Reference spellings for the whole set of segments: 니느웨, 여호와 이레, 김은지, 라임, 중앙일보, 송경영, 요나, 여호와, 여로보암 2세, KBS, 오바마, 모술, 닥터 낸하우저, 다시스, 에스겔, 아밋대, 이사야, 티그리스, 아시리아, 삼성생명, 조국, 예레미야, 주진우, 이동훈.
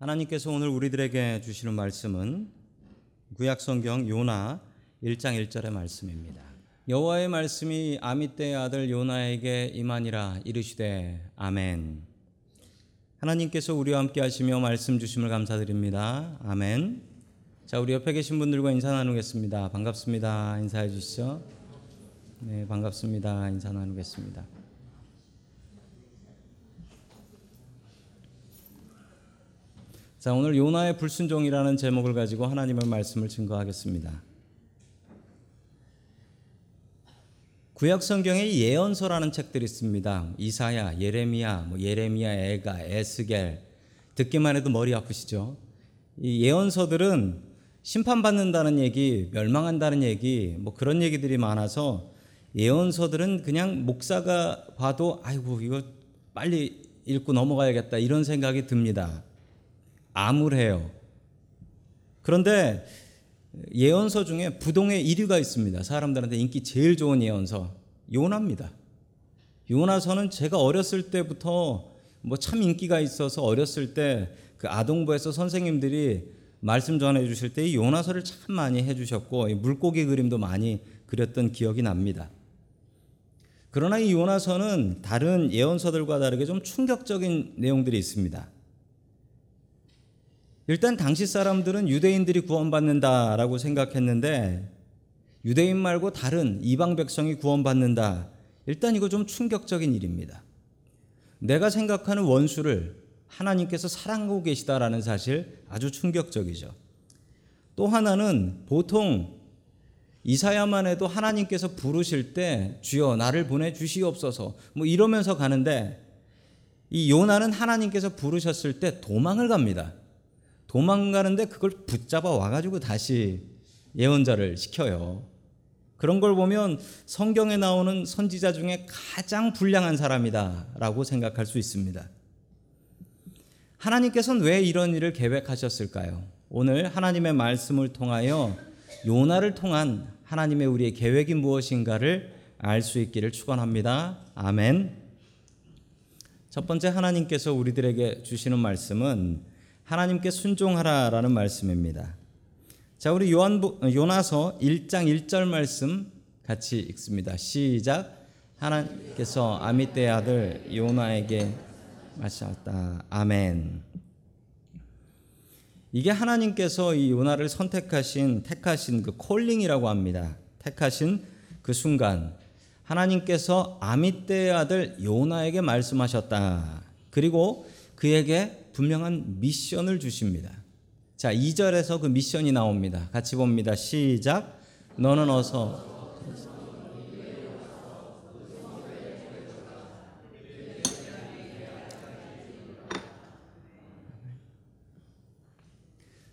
하나님께서 오늘 우리들에게 주시는 말씀은 구약성경 요나 1장 1절의 말씀입니다. 여호와의 말씀이 아밋대의 아들 요나에게 임하니라. 이르시되 아멘. 하나님께서 우리와 함께 하시며 말씀 주심을 감사드립니다. 아멘. 자, 우리 옆에 계신 분들과 인사 나누겠습니다. 반갑습니다. 인사해 주시죠. 네, 반갑습니다. 인사 나누겠습니다. 자, 오늘 요나의 불순종이라는 제목을 가지고 하나님의 말씀을 증거하겠습니다. 구약 성경에 예언서라는 책들이 있습니다. 이사야, 예레미야, 예레미야 애가, 에스겔. 듣기만 해도 머리 아프시죠? 이 예언서들은 심판받는다는 얘기, 멸망한다는 얘기, 그런 얘기들이 많아서 예언서들은 그냥 목사가 봐도 아이고 이거 빨리 읽고 넘어가야겠다 이런 생각이 듭니다. 암울해요. 그런데 예언서 중에 부동의 1위가 있습니다. 사람들한테 인기 제일 좋은 예언서 요나입니다. 요나서는 제가 어렸을 때부터 참 인기가 있어서 어렸을 때 그 아동부에서 선생님들이 말씀 전해 주실 때 이 요나서를 참 많이 해 주셨고 물고기 그림도 많이 그렸던 기억이 납니다. 그러나 이 요나서는 다른 예언서들과 다르게 좀 충격적인 내용들이 있습니다. 일단 당시 사람들은 유대인들이 구원받는다라고 생각했는데 유대인 말고 다른 이방 백성이 구원받는다. 일단 이거 좀 충격적인 일입니다. 내가 생각하는 원수를 하나님께서 사랑하고 계시다라는 사실 아주 충격적이죠. 또 하나는 보통 이사야만 해도 하나님께서 부르실 때 주여 나를 보내주시옵소서 이러면서 가는데 이 요나는 하나님께서 부르셨을 때 도망을 갑니다. 도망가는데 그걸 붙잡아 와가지고 다시 예언자를 시켜요. 그런 걸 보면 성경에 나오는 선지자 중에 가장 불량한 사람이다라고 생각할 수 있습니다. 하나님께서는 왜 이런 일을 계획하셨을까요? 오늘 하나님의 말씀을 통하여 요나를 통한 하나님의 우리의 계획이 무엇인가를 알 수 있기를 축원합니다. 아멘. 첫 번째 하나님께서 우리들에게 주시는 말씀은 하나님께 순종하라라는 말씀입니다. 자, 우리 요나서 1장 1절 말씀 같이 읽습니다. 시작. 하나님께서 아밋대의 아들 요나에게 말씀하셨다. 아멘. 이게 하나님께서 이 요나를 택하신 그 콜링이라고 합니다. 택하신 그 순간 하나님께서 아밋대의 아들 요나에게 말씀하셨다. 그리고 그에게 분명한 미션을 주십니다. 자, 2절에서 그 미션이 나옵니다. 같이 봅니다. 시작. 너는 어서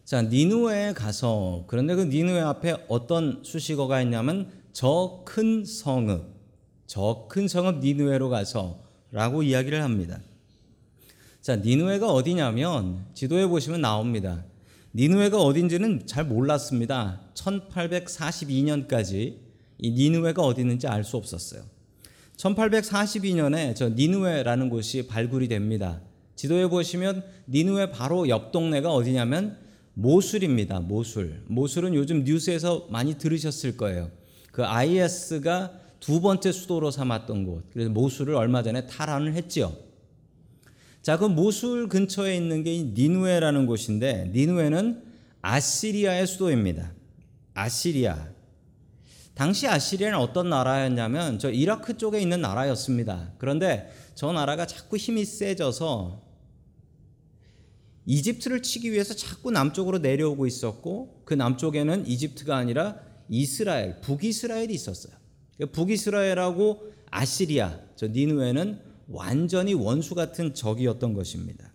자, 니느웨에 가서. 그런데 그 니느웨 앞에 어떤 수식어가 있냐면 저 큰 성읍 니느웨로 가서 라고 이야기를 합니다. 자, 니느웨가 어디냐면 지도에 보시면 나옵니다. 니느웨가 어딘지는 잘 몰랐습니다. 1842년까지 이 니느웨가 어디 있는지 알 수 없었어요. 1842년에 저 니느웨라는 곳이 발굴이 됩니다. 지도에 보시면 니느웨 바로 옆 동네가 어디냐면 모술입니다. 모술은 요즘 뉴스에서 많이 들으셨을 거예요. 그 IS가 두 번째 수도로 삼았던 곳. 그래서 모술을 얼마 전에 탈환을 했지요. 자, 그 모술 근처에 있는 게 니느웨라는 곳인데 니느웨는 아시리아의 수도입니다. 아시리아. 당시 아시리아는 어떤 나라였냐면 저 이라크 쪽에 있는 나라였습니다. 그런데 저 나라가 자꾸 힘이 세져서 이집트를 치기 위해서 자꾸 남쪽으로 내려오고 있었고 그 남쪽에는 이집트가 아니라 이스라엘, 북이스라엘이 있었어요. 북이스라엘하고 아시리아, 저 니느웨는 완전히 원수 같은 적이었던 것입니다.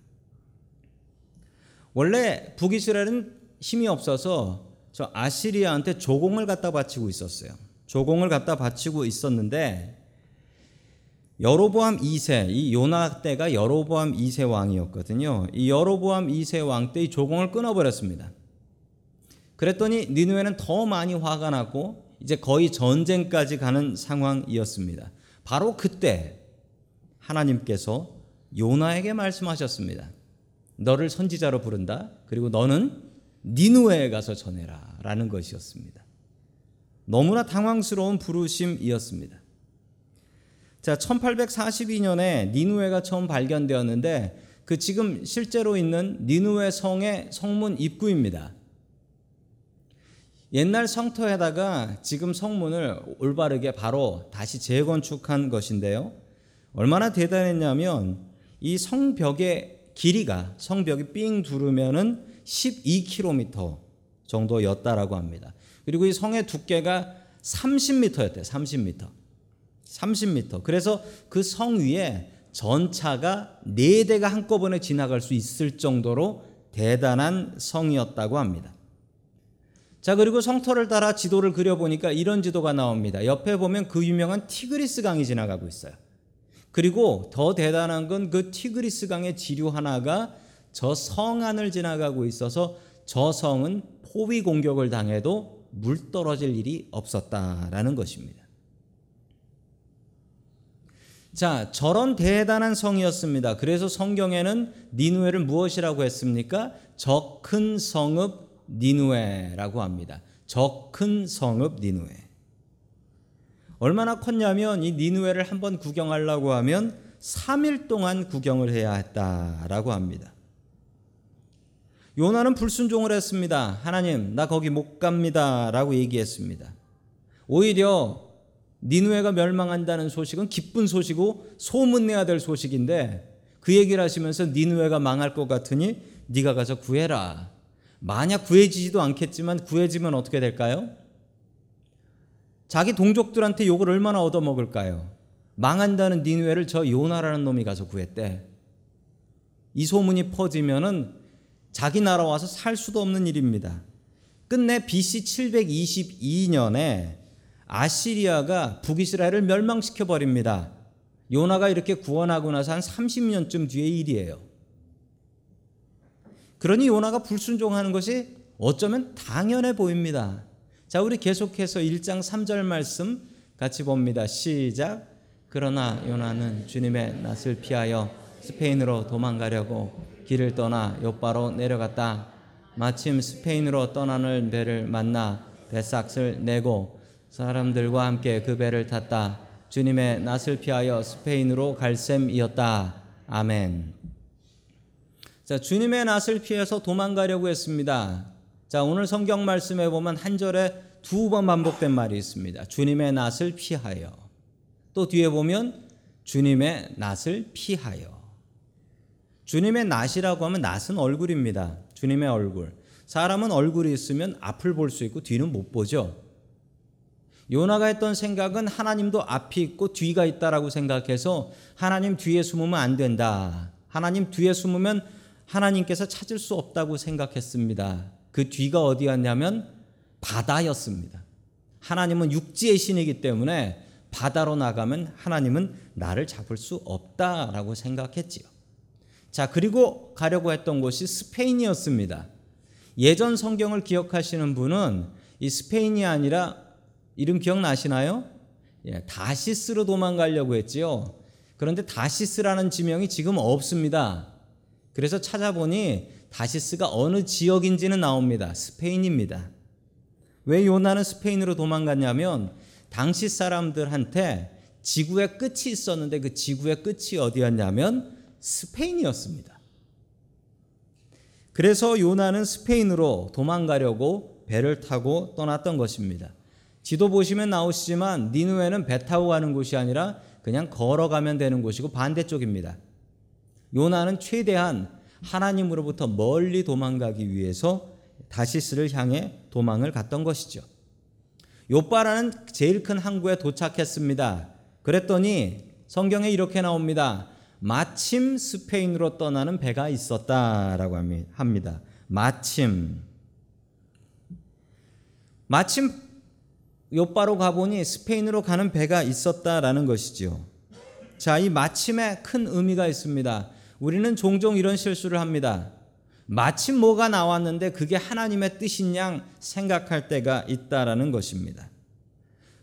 원래 북이스라엘은 힘이 없어서 저 아시리아한테 조공을 갖다 바치고 있었어요. 조공을 갖다 바치고 있었는데 여로보암 2세, 이 요나 때가 여로보암 2세 왕이었거든요. 이 여로보암 2세 왕 때 이 조공을 끊어버렸습니다. 그랬더니 니느웨는 더 많이 화가 났고 이제 거의 전쟁까지 가는 상황이었습니다. 바로 그때 하나님께서 요나에게 말씀하셨습니다. 너를 선지자로 부른다. 그리고 너는 니느웨에 가서 전해라 라는 것이었습니다. 너무나 당황스러운 부르심이었습니다. 자, 1842년에 니느웨가 처음 발견되었는데 그 지금 실제로 있는 니느웨 성의 성문 입구입니다. 옛날 성터에다가 지금 성문을 올바르게 바로 다시 재건축한 것인데요. 얼마나 대단했냐면 이 성벽의 길이가 성벽이 삥 두르면은 12km 정도였다라고 합니다. 그리고 이 성의 두께가 30m였대요. 30m. 그래서 그 성 위에 전차가 4대가 한꺼번에 지나갈 수 있을 정도로 대단한 성이었다고 합니다. 자, 그리고 성터를 따라 지도를 그려보니까 이런 지도가 나옵니다. 옆에 보면 그 유명한 티그리스 강이 지나가고 있어요. 그리고 더 대단한 건 그 티그리스 강의 지류 하나가 저 성 안을 지나가고 있어서 저 성은 포위 공격을 당해도 물 떨어질 일이 없었다라는 것입니다. 자, 저런 대단한 성이었습니다. 그래서 성경에는 니느웨를 무엇이라고 했습니까? 저 큰 성읍 니느웨라고 합니다. 저 큰 성읍 니느웨. 얼마나 컸냐면 이 니느웨를 한번 구경하려고 하면 3일 동안 구경을 해야 했다라고 합니다. 요나는 불순종을 했습니다. 하나님, 나 거기 못 갑니다 라고 얘기했습니다. 오히려 니느웨가 멸망한다는 소식은 기쁜 소식이고 소문내야 될 소식인데 그 얘기를 하시면서 니느웨가 망할 것 같으니 네가 가서 구해라. 만약 구해지지도 않겠지만 구해지면 어떻게 될까요? 자기 동족들한테 욕을 얼마나 얻어먹을까요? 망한다는 니느웨를 저 요나라는 놈이 가서 구했대. 이 소문이 퍼지면은 자기 나라 와서 살 수도 없는 일입니다. 끝내 BC 722년에 아시리아가 북이스라엘을 멸망시켜버립니다. 요나가 이렇게 구원하고 나서 한 30년쯤 뒤의 일이에요. 그러니 요나가 불순종하는 것이 어쩌면 당연해 보입니다. 자, 우리 계속해서 1장 3절 말씀 같이 봅니다. 시작. 그러나 요나는 주님의 낯을 피하여 스페인으로 도망가려고 길을 떠나 욥바로 내려갔다. 마침 스페인으로 떠나는 배를 만나 배삭을 내고 사람들과 함께 그 배를 탔다. 주님의 낯을 피하여 스페인으로 갈 셈이었다. 아멘. 자, 주님의 낯을 피해서 도망가려고 했습니다. 자, 오늘 성경 말씀에 보면 한 절에 2번 반복된 말이 있습니다. 주님의 낯을 피하여. 또 뒤에 보면 주님의 낯을 피하여. 주님의 낯이라고 하면 낯은 얼굴입니다. 주님의 얼굴. 사람은 얼굴이 있으면 앞을 볼 수 있고 뒤는 못 보죠. 요나가 했던 생각은 하나님도 앞이 있고 뒤가 있다라고 생각해서 하나님 뒤에 숨으면 안 된다. 하나님 뒤에 숨으면 하나님께서 찾을 수 없다고 생각했습니다. 그 뒤가 어디였냐면 바다였습니다. 하나님은 육지의 신이기 때문에 바다로 나가면 하나님은 나를 잡을 수 없다라고 생각했지요. 자, 그리고 가려고 했던 곳이 스페인이었습니다. 예전 성경을 기억하시는 분은 이 스페인이 아니라 이름 기억나시나요? 예, 다시스로 도망가려고 했지요. 그런데 다시스라는 지명이 지금 없습니다. 그래서 찾아보니 다시스가 어느 지역인지는 나옵니다. 스페인입니다. 왜 요나는 스페인으로 도망갔냐면 당시 사람들한테 지구의 끝이 있었는데 그 지구의 끝이 어디였냐면 스페인이었습니다. 그래서 요나는 스페인으로 도망가려고 배를 타고 떠났던 것입니다. 지도 보시면 나오시지만 니느웨는 배 타고 가는 곳이 아니라 그냥 걸어가면 되는 곳이고 반대쪽입니다. 요나는 최대한 하나님으로부터 멀리 도망가기 위해서 다시스를 향해 도망을 갔던 것이죠. 욥바라는 제일 큰 항구에 도착했습니다. 그랬더니 성경에 이렇게 나옵니다. 마침 스페인으로 떠나는 배가 있었다라고 합니다. 마침 욥바로 가보니 스페인으로 가는 배가 있었다라는 것이지요. 자, 이 마침에 큰 의미가 있습니다. 우리는 종종 이런 실수를 합니다. 마침 뭐가 나왔는데 그게 하나님의 뜻인 양 생각할 때가 있다라는 것입니다.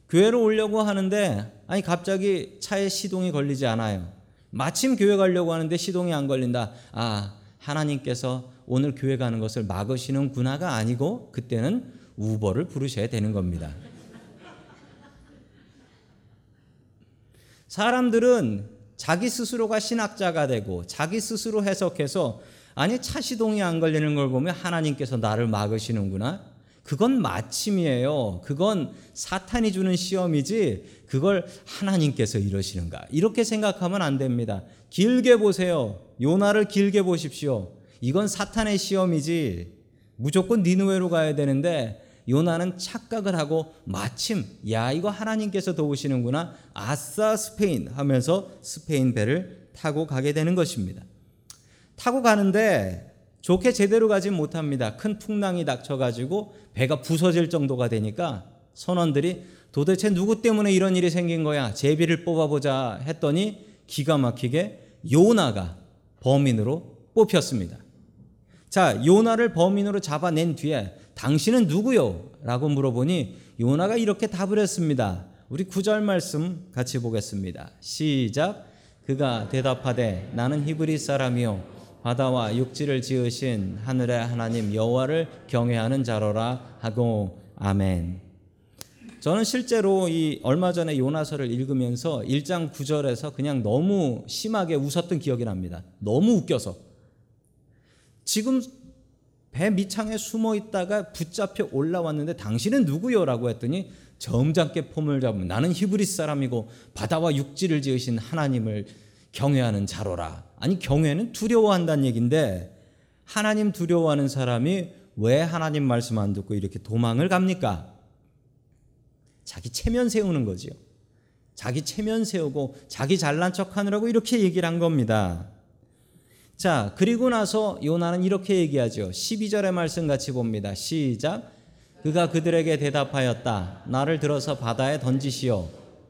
교회로 오려고 하는데 아니 갑자기 차에 시동이 걸리지 않아요. 마침 교회 가려고 하는데 시동이 안 걸린다. 아, 하나님께서 오늘 교회 가는 것을 막으시는 구나가 아니고 그때는 우버를 부르셔야 되는 겁니다. 사람들은 자기 스스로가 신학자가 되고 자기 스스로 해석해서 아니 차시동이 안 걸리는 걸 보면 하나님께서 나를 막으시는구나. 그건 마침이에요. 그건 사탄이 주는 시험이지 그걸 하나님께서 이러시는가. 이렇게 생각하면 안 됩니다. 길게 보세요. 요나를 길게 보십시오. 이건 사탄의 시험이지 무조건 니느웨로 가야 되는데 요나는 착각을 하고 마침 야 이거 하나님께서 도우시는구나 아싸 스페인 하면서 스페인 배를 타고 가게 되는 것입니다. 타고 가는데 좋게 제대로 가진 못합니다. 큰 풍랑이 닥쳐가지고 배가 부서질 정도가 되니까 선원들이 도대체 누구 때문에 이런 일이 생긴 거야 제비를 뽑아보자 했더니 기가 막히게 요나가 범인으로 뽑혔습니다. 자, 요나를 범인으로 잡아낸 뒤에 당신은 누구요? 라고 물어보니 요나가 이렇게 답을 했습니다. 우리 9절 말씀 같이 보겠습니다. 시작. 그가 대답하되 나는 히브리 사람이요 바다와 육지를 지으신 하늘의 하나님 여호와를 경외하는 자로라 하고 아멘. 저는 실제로 이 얼마 전에 요나서를 읽으면서 1장 9절에서 그냥 너무 심하게 웃었던 기억이 납니다. 너무 웃겨서. 지금 배 밑창에 숨어 있다가 붙잡혀 올라왔는데 당신은 누구요? 라고 했더니 점잖게 폼을 잡으면 나는 히브리 사람이고 바다와 육지를 지으신 하나님을 경외하는 자로라. 아니 경외는 두려워한다는 얘기인데 하나님 두려워하는 사람이 왜 하나님 말씀 안 듣고 이렇게 도망을 갑니까? 자기 체면 세우는 거지요. 자기 체면 세우고 자기 잘난 척하느라고 이렇게 얘기를 한 겁니다. 자, 그리고 나서 요나는 이렇게 얘기하죠. 12절의 말씀 같이 봅니다. 시작. 그가 그들에게 대답하였다. 나를 들어서 바다에 던지시오.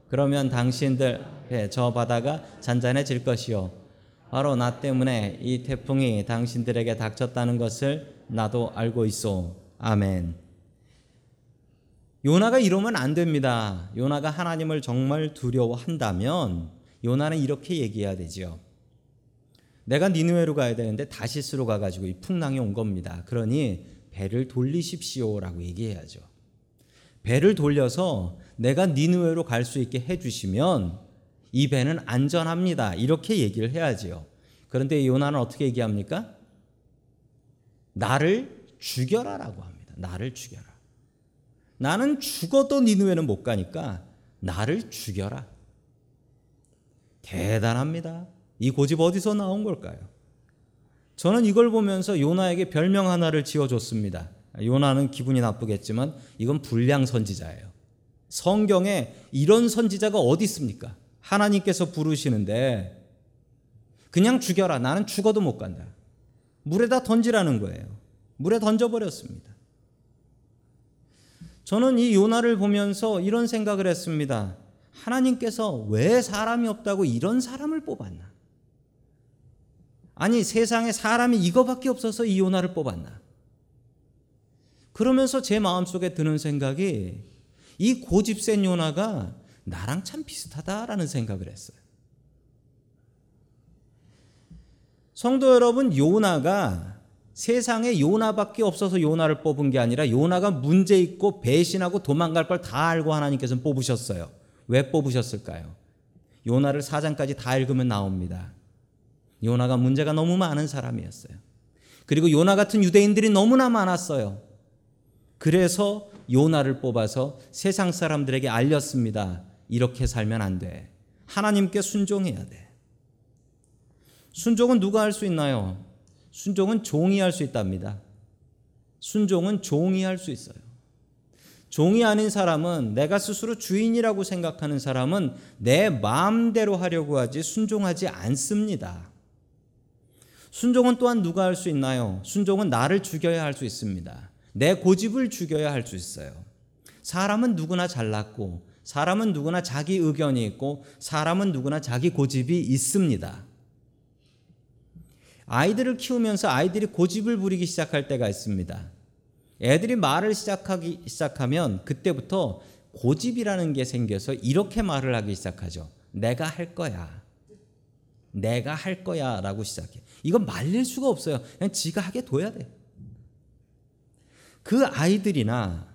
그러면 당신들 저 바다가 잔잔해질 것이요. 바로 나 때문에 이 태풍이 당신들에게 닥쳤다는 것을 나도 알고 있소. 아멘. 요나가 이러면 안 됩니다. 요나가 하나님을 정말 두려워한다면 요나는 이렇게 얘기해야 되지요. 내가 니느웨로 가야 되는데 다시스로 가가지고 이 풍랑이 온 겁니다. 그러니 배를 돌리십시오라고 얘기해야죠. 배를 돌려서 내가 니느웨로 갈 수 있게 해주시면 이 배는 안전합니다. 이렇게 얘기를 해야지요. 그런데 요나는 어떻게 얘기합니까? 나를 죽여라라고 합니다. 나를 죽여라. 나는 죽어도 니느웨는 못 가니까 나를 죽여라. 대단합니다. 이 고집 어디서 나온 걸까요? 저는 이걸 보면서 요나에게 별명 하나를 지어줬습니다. 요나는 기분이 나쁘겠지만 이건 불량 선지자예요. 성경에 이런 선지자가 어디 있습니까? 하나님께서 부르시는데 그냥 죽여라. 나는 죽어도 못 간다. 물에다 던지라는 거예요. 물에 던져버렸습니다. 저는 이 요나를 보면서 이런 생각을 했습니다. 하나님께서 왜 사람이 없다고 이런 사람을 뽑았나? 아니 세상에 사람이 이거밖에 없어서 이 요나를 뽑았나? 그러면서 제 마음속에 드는 생각이 이 고집센 요나가 나랑 참 비슷하다라는 생각을 했어요. 성도 여러분, 요나가 세상에 요나밖에 없어서 요나를 뽑은 게 아니라 요나가 문제 있고 배신하고 도망갈 걸 다 알고 하나님께서는 뽑으셨어요. 왜 뽑으셨을까요? 요나를 4장까지 다 읽으면 나옵니다. 요나가 문제가 너무 많은 사람이었어요. 그리고 요나 같은 유대인들이 너무나 많았어요. 그래서 요나를 뽑아서 세상 사람들에게 알렸습니다. 이렇게 살면 안 돼. 하나님께 순종해야 돼. 순종은 누가 할 수 있나요? 순종은 종이 할 수 있답니다. 순종은 종이 할 수 있어요. 종이 아닌 사람은 내가 스스로 주인이라고 생각하는 사람은 내 마음대로 하려고 하지 순종하지 않습니다. 순종은 또한 누가 할 수 있나요? 순종은 나를 죽여야 할 수 있습니다. 내 고집을 죽여야 할 수 있어요. 사람은 누구나 잘났고 사람은 누구나 자기 의견이 있고 사람은 누구나 자기 고집이 있습니다. 아이들을 키우면서 아이들이 고집을 부리기 시작할 때가 있습니다. 애들이 말을 시작하면 그때부터 고집이라는 게 생겨서 이렇게 말을 하기 시작하죠. 내가 할 거야. 내가 할 거야 라고 시작해. 이건 말릴 수가 없어요. 그냥 지가 하게 둬야 돼. 그 아이들이나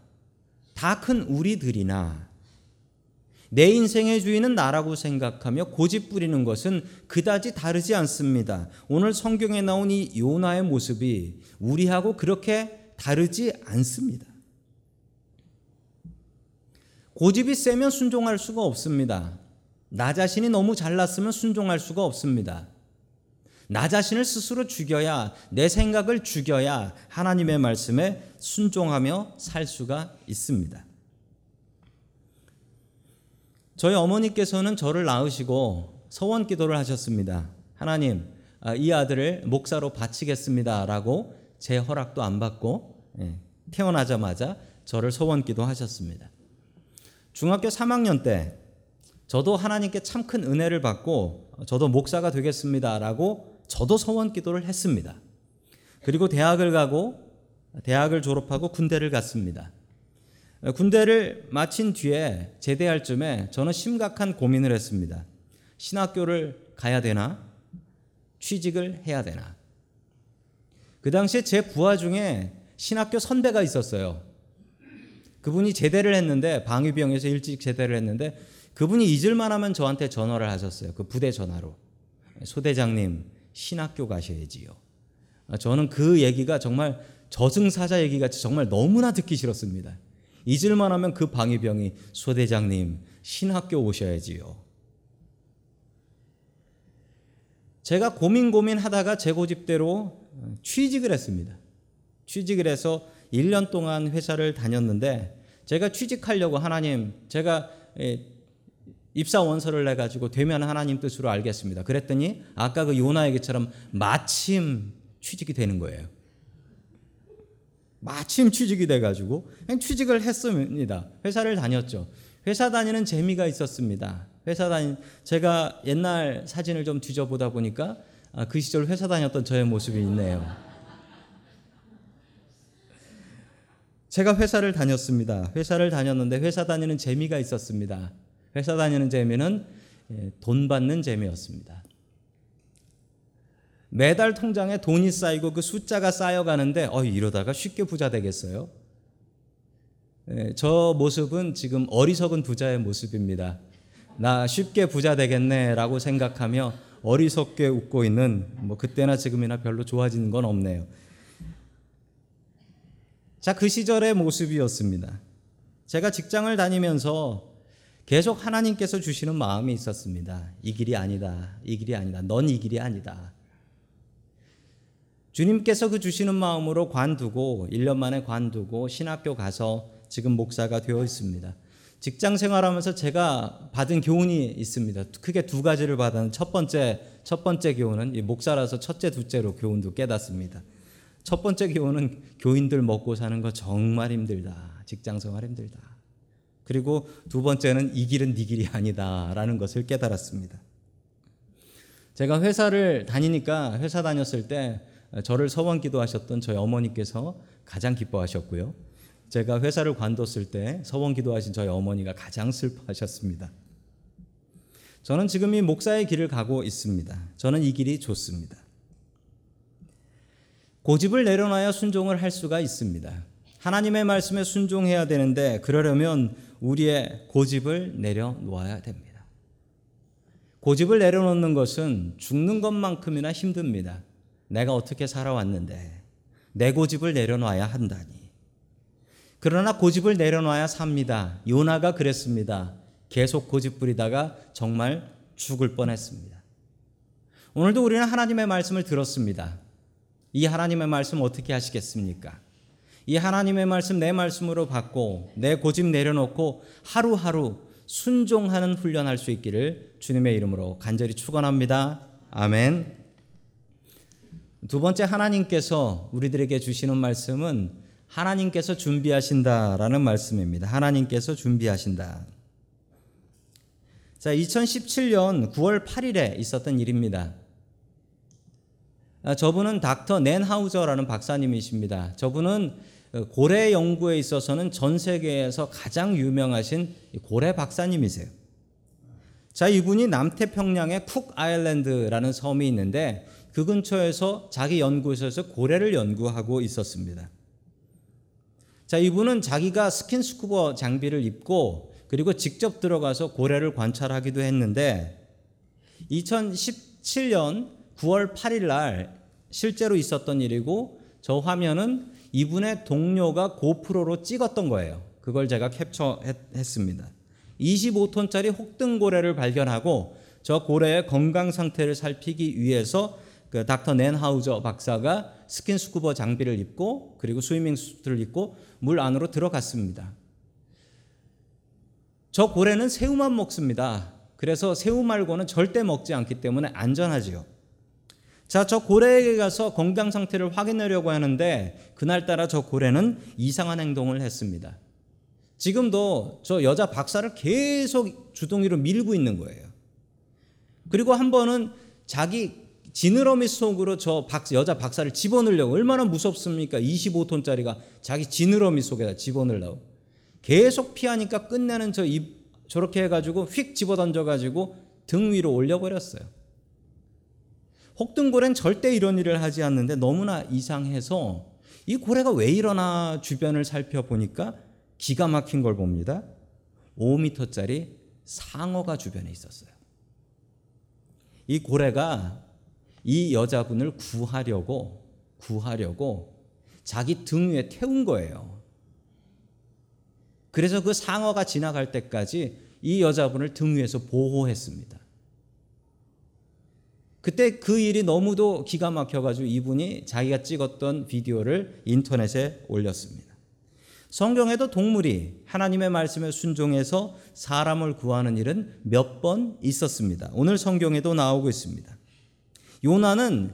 다 큰 우리들이나 내 인생의 주인은 나라고 생각하며 고집 부리는 것은 그다지 다르지 않습니다. 오늘 성경에 나온 이 요나의 모습이 우리하고 그렇게 다르지 않습니다. 고집이 세면 순종할 수가 없습니다. 나 자신이 너무 잘났으면 순종할 수가 없습니다. 나 자신을 스스로 죽여야, 내 생각을 죽여야 하나님의 말씀에 순종하며 살 수가 있습니다. 저희 어머니께서는 저를 낳으시고 서원 기도를 하셨습니다. 하나님, 이 아들을 목사로 바치겠습니다 라고 제 허락도 안 받고 태어나자마자 저를 서원 기도하셨습니다. 중학교 3학년 때 저도 하나님께 참 큰 은혜를 받고 저도 목사가 되겠습니다 라고 저도 서원 기도를 했습니다. 그리고 대학을 가고 대학을 졸업하고 군대를 갔습니다. 군대를 마친 뒤에 제대할 쯤에 저는 심각한 고민을 했습니다. 신학교를 가야 되나? 취직을 해야 되나? 그 당시에 제 부하 중에 신학교 선배가 있었어요. 그분이 제대를 했는데 방위병에서 일찍 제대를 했는데 그분이 잊을만 하면 저한테 전화를 하셨어요. 그 부대 전화로. 소대장님, 신학교 가셔야지요. 저는 그 얘기가 정말 저승사자 얘기같이 정말 너무나 듣기 싫었습니다. 잊을만 하면 그 방위병이 소대장님 신학교 오셔야지요. 제가 고민하다가 제 고집대로 취직을 했습니다. 취직을 해서 1년 동안 회사를 다녔는데 제가 취직하려고 하나님 제가 입사원서를 내가지고 되면 하나님 뜻으로 알겠습니다. 그랬더니 아까 그 요나에게처럼 마침 취직이 되는 거예요. 마침 취직이 돼가지고 그냥 취직을 했습니다. 회사를 다녔죠. 회사 다니는 재미가 있었습니다. 제가 옛날 사진을 좀 뒤져보다 보니까 그 시절 회사 다녔던 저의 모습이 있네요. 제가 회사를 다녔습니다. 회사를 다녔는데 회사 다니는 재미가 있었습니다. 회사 다니는 재미는 돈 받는 재미였습니다. 매달 통장에 돈이 쌓이고 그 숫자가 쌓여가는데 이러다가 쉽게 부자 되겠어요? 저 모습은 지금 어리석은 부자의 모습입니다. 나 쉽게 부자 되겠네 라고 생각하며 어리석게 웃고 있는 그때나 지금이나 별로 좋아지는 건 없네요. 자, 그 시절의 모습이었습니다. 제가 직장을 다니면서 계속 하나님께서 주시는 마음이 있었습니다. 이 길이 아니다. 넌 이 길이 아니다. 주님께서 그 주시는 마음으로 1년 만에 관두고 신학교 가서 지금 목사가 되어 있습니다. 직장 생활하면서 제가 받은 교훈이 있습니다. 크게 두 가지를 받은 첫 번째 교훈은 목사라서 첫째, 둘째로 교훈도 깨닫습니다. 첫 번째 교훈은 교인들 먹고 사는 거 정말 힘들다. 직장 생활 힘들다. 그리고 두 번째는 이 길은 네 길이 아니다라는 것을 깨달았습니다. 제가 회사를 다니니까 회사 다녔을 때 저를 서원 기도하셨던 저희 어머니께서 가장 기뻐하셨고요. 제가 회사를 관뒀을 때 서원 기도하신 저희 어머니가 가장 슬퍼하셨습니다. 저는 지금 이 목사의 길을 가고 있습니다. 저는 이 길이 좋습니다. 고집을 내려놔야 순종을 할 수가 있습니다. 하나님의 말씀에 순종해야 되는데 그러려면 우리의 고집을 내려놓아야 됩니다. 고집을 내려놓는 것은 죽는 것만큼이나 힘듭니다. 내가 어떻게 살아왔는데 내 고집을 내려놔야 한다니. 그러나 고집을 내려놔야 삽니다. 요나가 그랬습니다. 계속 고집 부리다가 정말 죽을 뻔했습니다. 오늘도 우리는 하나님의 말씀을 들었습니다. 이 하나님의 말씀 어떻게 하시겠습니까? 이 하나님의 말씀 내 말씀으로 받고 내 고집 내려놓고 하루하루 순종하는 훈련할 수 있기를 주님의 이름으로 간절히 축원합니다. 아멘. 두 번째, 하나님께서 우리들에게 주시는 말씀은 하나님께서 준비하신다라는 말씀입니다. 하나님께서 준비하신다. 자, 2017년 9월 8일에 있었던 일입니다. 저분은 닥터 낸하우저라는 박사님이십니다. 저분은 고래 연구에 있어서는 전 세계에서 가장 유명하신 고래 박사님이세요. 자, 이분이 남태평양의 쿡 아일랜드라는 섬이 있는데 그 근처에서 자기 연구소에서 고래를 연구하고 있었습니다. 자, 이분은 자기가 스킨스쿠버 장비를 입고 그리고 직접 들어가서 고래를 관찰하기도 했는데 2017년 9월 8일 날 실제로 있었던 일이고 저 화면은 이분의 동료가 고프로로 찍었던 거예요. 그걸 제가 캡처했습니다. 25톤짜리 혹등고래를 발견하고 저 고래의 건강 상태를 살피기 위해서 그 닥터 낸하우저 박사가 스킨스쿠버 장비를 입고 그리고 스위밍 수트를 입고 물 안으로 들어갔습니다. 저 고래는 새우만 먹습니다. 그래서 새우 말고는 절대 먹지 않기 때문에 안전하지요. 자, 저 고래에게 가서 건강 상태를 확인하려고 하는데 그날따라 저 고래는 이상한 행동을 했습니다. 지금도 저 여자 박사를 계속 주둥이로 밀고 있는 거예요. 그리고 한 번은 자기 지느러미 속으로 저 여자 박사를 집어넣으려고, 얼마나 무섭습니까? 25톤짜리가 자기 지느러미 속에다 집어넣으려고 계속 피하니까 끝내는 저렇게 해가지고 휙 집어던져가지고 등 위로 올려버렸어요. 혹등고래는 절대 이런 일을 하지 않는데 너무나 이상해서 이 고래가 왜 이러나 주변을 살펴보니까 기가 막힌 걸 봅니다. 5m짜리 상어가 주변에 있었어요. 이 고래가 이 여자분을 구하려고 자기 등 위에 태운 거예요. 그래서 그 상어가 지나갈 때까지 이 여자분을 등 위에서 보호했습니다. 그때 그 일이 너무도 기가 막혀가지고 이분이 자기가 찍었던 비디오를 인터넷에 올렸습니다. 성경에도 동물이 하나님의 말씀에 순종해서 사람을 구하는 일은 몇 번 있었습니다. 오늘 성경에도 나오고 있습니다. 요나는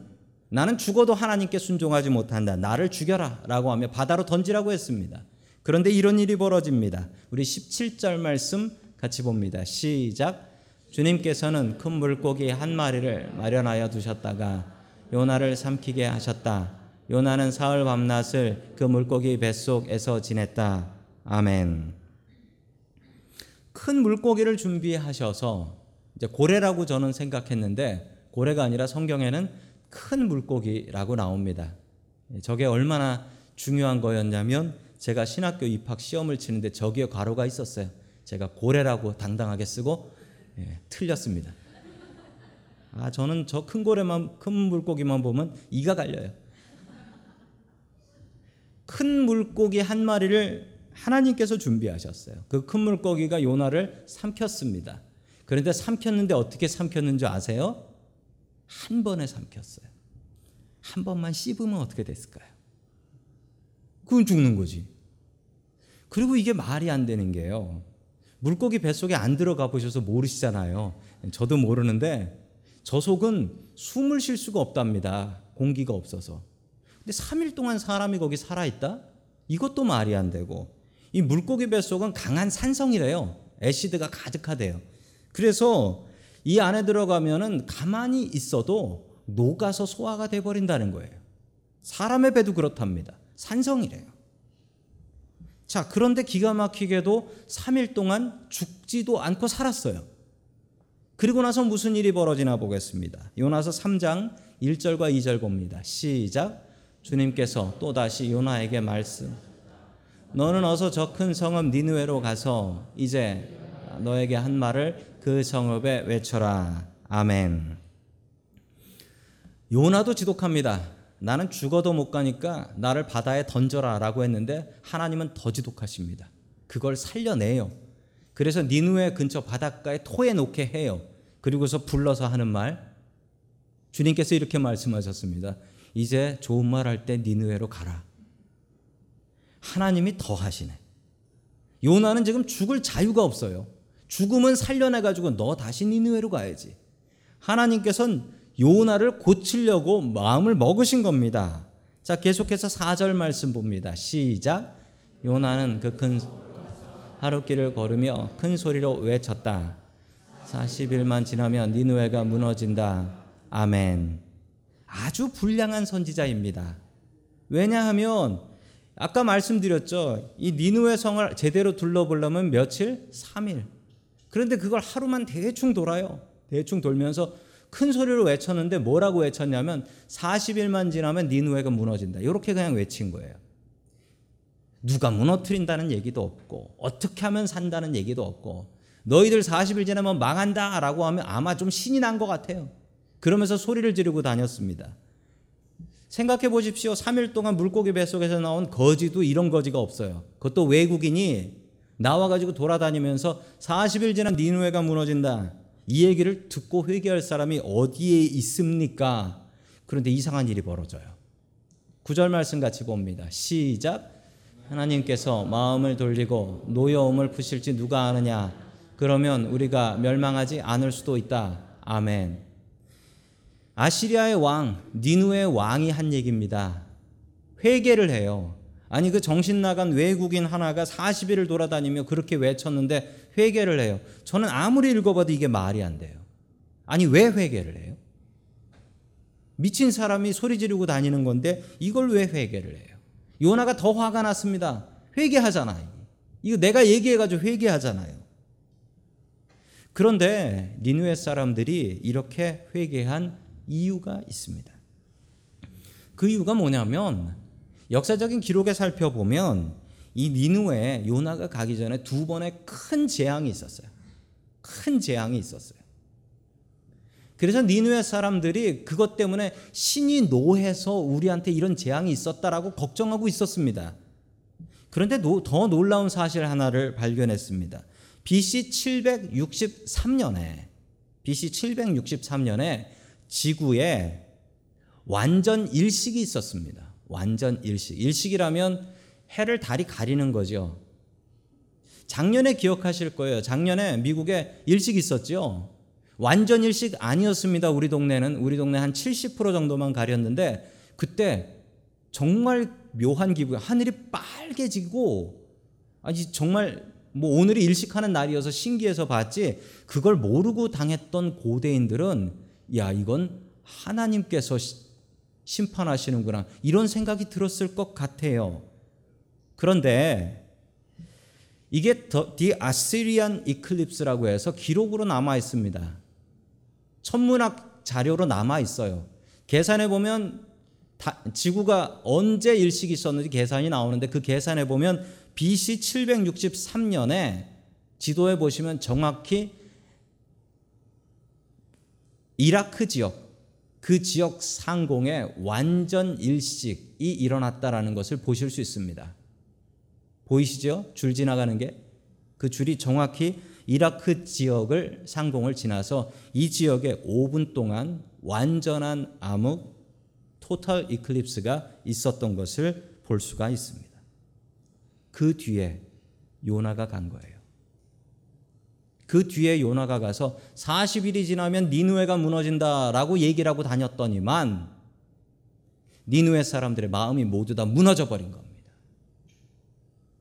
나는 죽어도 하나님께 순종하지 못한다. 나를 죽여라 라고 하며 바다로 던지라고 했습니다. 그런데 이런 일이 벌어집니다. 우리 17절 말씀 같이 봅니다. 시작. 주님께서는 큰 물고기 한 마리를 마련하여 두셨다가 요나를 삼키게 하셨다. 요나는 사흘 밤낮을 그 물고기 뱃속에서 지냈다. 아멘. 큰 물고기를 준비하셔서, 이제 고래라고 저는 생각했는데 고래가 아니라 성경에는 큰 물고기라고 나옵니다. 저게 얼마나 중요한 거였냐면 제가 신학교 입학 시험을 치는데 저기에 괄호가 있었어요. 제가 고래라고 당당하게 쓰고 틀렸습니다. 아, 저는 저 큰 고래만, 큰 물고기만 보면 이가 갈려요. 큰 물고기 한 마리를 하나님께서 준비하셨어요. 그 큰 물고기가 요나를 삼켰습니다. 그런데 삼켰는데 어떻게 삼켰는지 아세요? 한 번에 삼켰어요. 한 번만 씹으면 어떻게 됐을까요? 그건 죽는 거지. 그리고 이게 말이 안 되는 게요, 물고기 뱃속에 안 들어가 보셔서 모르시잖아요. 저도 모르는데 저 속은 숨을 쉴 수가 없답니다. 공기가 없어서. 근데 3일 동안 사람이 거기 살아있다? 이것도 말이 안 되고. 이 물고기 뱃속은 강한 산성이래요. 애시드가 가득하대요. 그래서 이 안에 들어가면은 가만히 있어도 녹아서 소화가 돼버린다는 거예요. 사람의 배도 그렇답니다. 산성이래요. 자, 그런데 기가 막히게도 3일 동안 죽지도 않고 살았어요. 그리고 나서 무슨 일이 벌어지나 보겠습니다. 요나서 3장 1절과 2절 봅니다. 시작. 주님께서 또다시 요나에게 말씀, 너는 어서 저 큰 성읍 니느웨로 가서 이제 너에게 한 말을 그 성읍에 외쳐라. 아멘. 요나도 지독합니다. 나는 죽어도 못 가니까 나를 바다에 던져라 라고 했는데 하나님은 더 지독하십니다. 그걸 살려내요. 그래서 니느웨 근처 바닷가에 토해 놓게 해요. 그리고서 불러서 하는 말, 주님께서 이렇게 말씀하셨습니다. 이제 좋은 말 할 때 니느웨로 가라. 하나님이 더 하시네. 요나는 지금 죽을 자유가 없어요. 죽음은 살려내가지고 너 다시 니느웨로 가야지. 하나님께서는 요나를 고치려고 마음을 먹으신 겁니다. 자, 계속해서 4절 말씀 봅니다. 시작. 요나는 그 큰 하룻길을 걸으며 큰 소리로 외쳤다. 40일만 지나면 니느웨가 무너진다. 아멘. 아주 불량한 선지자입니다. 왜냐하면 아까 말씀드렸죠. 이 니느웨 성을 제대로 둘러보려면 며칠? 3일. 그런데 그걸 하루만 대충 돌아요. 대충 돌면서 큰 소리로 외쳤는데 뭐라고 외쳤냐면 40일만 지나면 니느웨가 무너진다. 이렇게 그냥 외친 거예요. 누가 무너뜨린다는 얘기도 없고 어떻게 하면 산다는 얘기도 없고 너희들 40일 지나면 망한다 라고 하면 아마 좀 신이 난 것 같아요. 그러면서 소리를 지르고 다녔습니다. 생각해 보십시오. 3일 동안 물고기 뱃속에서 나온 거지도 이런 거지가 없어요. 그것도 외국인이 나와가지고 돌아다니면서 40일 지나면 니느웨가 무너진다. 이 얘기를 듣고 회개할 사람이 어디에 있습니까? 그런데 이상한 일이 벌어져요. 9절 말씀 같이 봅니다. 시작. 하나님께서 마음을 돌리고 노여움을 푸실지 누가 아느냐. 그러면 우리가 멸망하지 않을 수도 있다. 아멘. 아시리아의 왕, 니느웨의 왕이 한 얘기입니다. 회개를 해요. 아니 그 정신나간 외국인 하나가 40일을 돌아다니며 그렇게 외쳤는데 회개를 해요. 저는 아무리 읽어봐도 이게 말이 안 돼요. 아니 왜 회개를 해요? 미친 사람이 소리 지르고 다니는 건데 이걸 왜 회개를 해요? 요나가 더 화가 났습니다. 회개하잖아요. 이거 내가 얘기해가지고 회개하잖아요. 그런데 니느웨 사람들이 이렇게 회개한 이유가 있습니다. 그 이유가 뭐냐면 역사적인 기록에 살펴보면 이 니느웨에 요나가 가기 전에 두 번의 큰 재앙이 있었어요. 큰 재앙이 있었어요. 그래서 니느웨 사람들이 그것 때문에 신이 노해서 우리한테 이런 재앙이 있었다라고 걱정하고 있었습니다. 그런데 더 놀라운 사실 하나를 발견했습니다. BC 763년에 지구에 완전 일식이 있었습니다. 완전 일식. 일식이라면 해를 달이 가리는 거죠. 작년에 기억하실 거예요. 작년에 미국에 일식이 있었죠. 완전 일식 아니었습니다. 우리 동네 한 70% 정도만 가렸는데 그때 정말 묘한 기분. 하늘이 빨개지고 아니 정말 뭐 오늘이 일식하는 날이어서 신기해서 봤지 그걸 모르고 당했던 고대인들은 야 이건 하나님께서 심판하시는구나 이런 생각이 들었을 것 같아요. 그런데 이게 The Assyrian Eclipse라고 해서 기록으로 남아있습니다. 천문학 자료로 남아있어요. 계산해보면 지구가 언제 일식이 있었는지 계산이 나오는데 그 계산해보면 BC 763년에 지도에 보시면 정확히 이라크 지역 그 지역 상공에 완전 일식이 일어났다라는 것을 보실 수 있습니다. 보이시죠? 줄 지나가는 게 그 줄이 정확히 이라크 지역을 상공을 지나서 이 지역에 5분 동안 완전한 암흑 토탈 이클립스가 있었던 것을 볼 수가 있습니다. 그 뒤에 요나가 간 거예요. 그 뒤에 요나가 가서 40일이 지나면 니느웨가 무너진다라고 얘기를 하고 다녔더니만 니느웨 사람들의 마음이 모두 다 무너져버린 겁니다.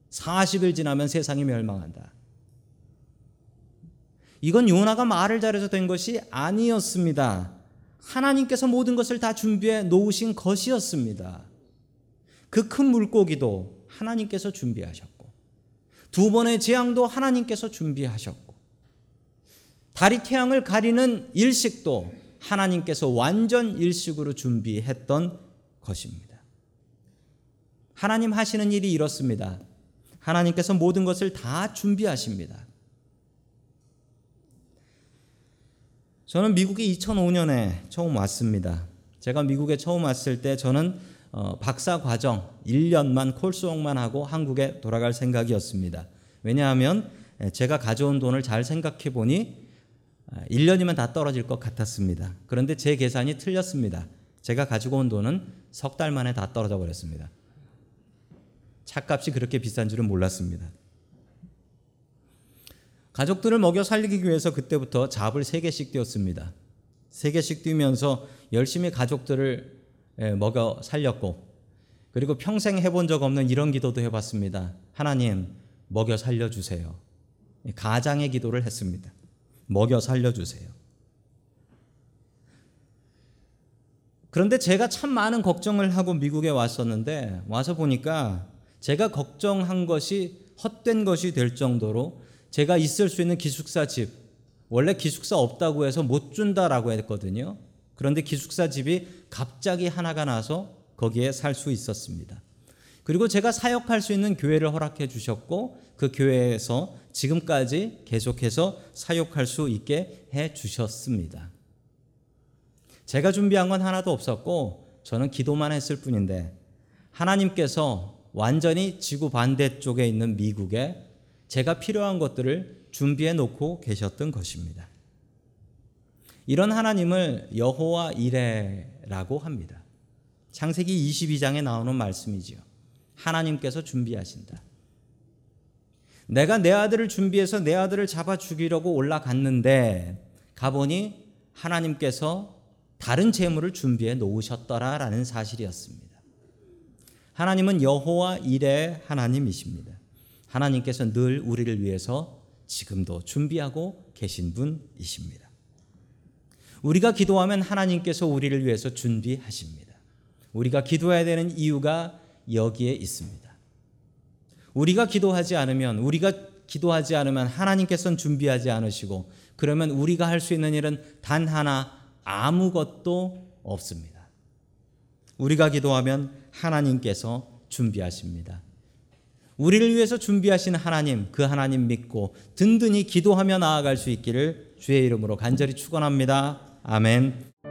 40일 지나면 세상이 멸망한다. 이건 요나가 말을 잘해서 된 것이 아니었습니다. 하나님께서 모든 것을 다 준비해 놓으신 것이었습니다. 그 큰 물고기도 하나님께서 준비하셨고 두 번의 재앙도 하나님께서 준비하셨고 달이 태양을 가리는 일식도 하나님께서 완전 일식으로 준비했던 것입니다. 하나님 하시는 일이 이렇습니다. 하나님께서 모든 것을 다 준비하십니다. 저는 미국에 2005년에 처음 왔습니다. 제가 미국에 처음 왔을 때 저는 박사 과정 1년만 콜수업만 하고 한국에 돌아갈 생각이었습니다. 왜냐하면 제가 가져온 돈을 잘 생각해 보니 1년이면 다 떨어질 것 같았습니다. 그런데 제 계산이 틀렸습니다. 제가 가지고 온 돈은 석 달 만에 다 떨어져 버렸습니다. 차값이 그렇게 비싼 줄은 몰랐습니다. 가족들을 먹여 살리기 위해서 그때부터 잡을 3개씩 뛰었습니다. 3개씩 뛰면서 열심히 가족들을 먹여 살렸고 그리고 평생 해본 적 없는 이런 기도도 해봤습니다. 하나님 먹여 살려주세요. 가장의 기도를 했습니다. 먹여 살려주세요. 그런데 제가 참 많은 걱정을 하고 미국에 왔었는데 와서 보니까 제가 걱정한 것이 헛된 것이 될 정도로 제가 있을 수 있는 기숙사 집, 원래 기숙사 없다고 해서 못 준다라고 했거든요. 그런데 기숙사 집이 갑자기 하나가 나서 거기에 살 수 있었습니다. 그리고 제가 사역할 수 있는 교회를 허락해 주셨고 그 교회에서 지금까지 계속해서 사역할 수 있게 해 주셨습니다. 제가 준비한 건 하나도 없었고 저는 기도만 했을 뿐인데 하나님께서 완전히 지구 반대쪽에 있는 미국에 제가 필요한 것들을 준비해 놓고 계셨던 것입니다. 이런 하나님을 여호와 이레라고 합니다. 창세기 22장에 나오는 말씀이지요. 하나님께서 준비하신다. 내가 내 아들을 준비해서 내 아들을 잡아 죽이려고 올라갔는데 가보니 하나님께서 다른 재물을 준비해 놓으셨더라라는 사실이었습니다. 하나님은 여호와 이레 하나님이십니다. 하나님께서 늘 우리를 위해서 지금도 준비하고 계신 분이십니다. 우리가 기도하면 하나님께서 우리를 위해서 준비하십니다. 우리가 기도해야 되는 이유가 여기에 있습니다. 우리가 기도하지 않으면 하나님께서는 준비하지 않으시고 그러면 우리가 할 수 있는 일은 단 하나 아무것도 없습니다. 우리가 기도하면 하나님께서 준비하십니다. 우리를 위해서 준비하신 하나님, 그 하나님 믿고 든든히 기도하며 나아갈 수 있기를 주의 이름으로 간절히 축원합니다. 아멘.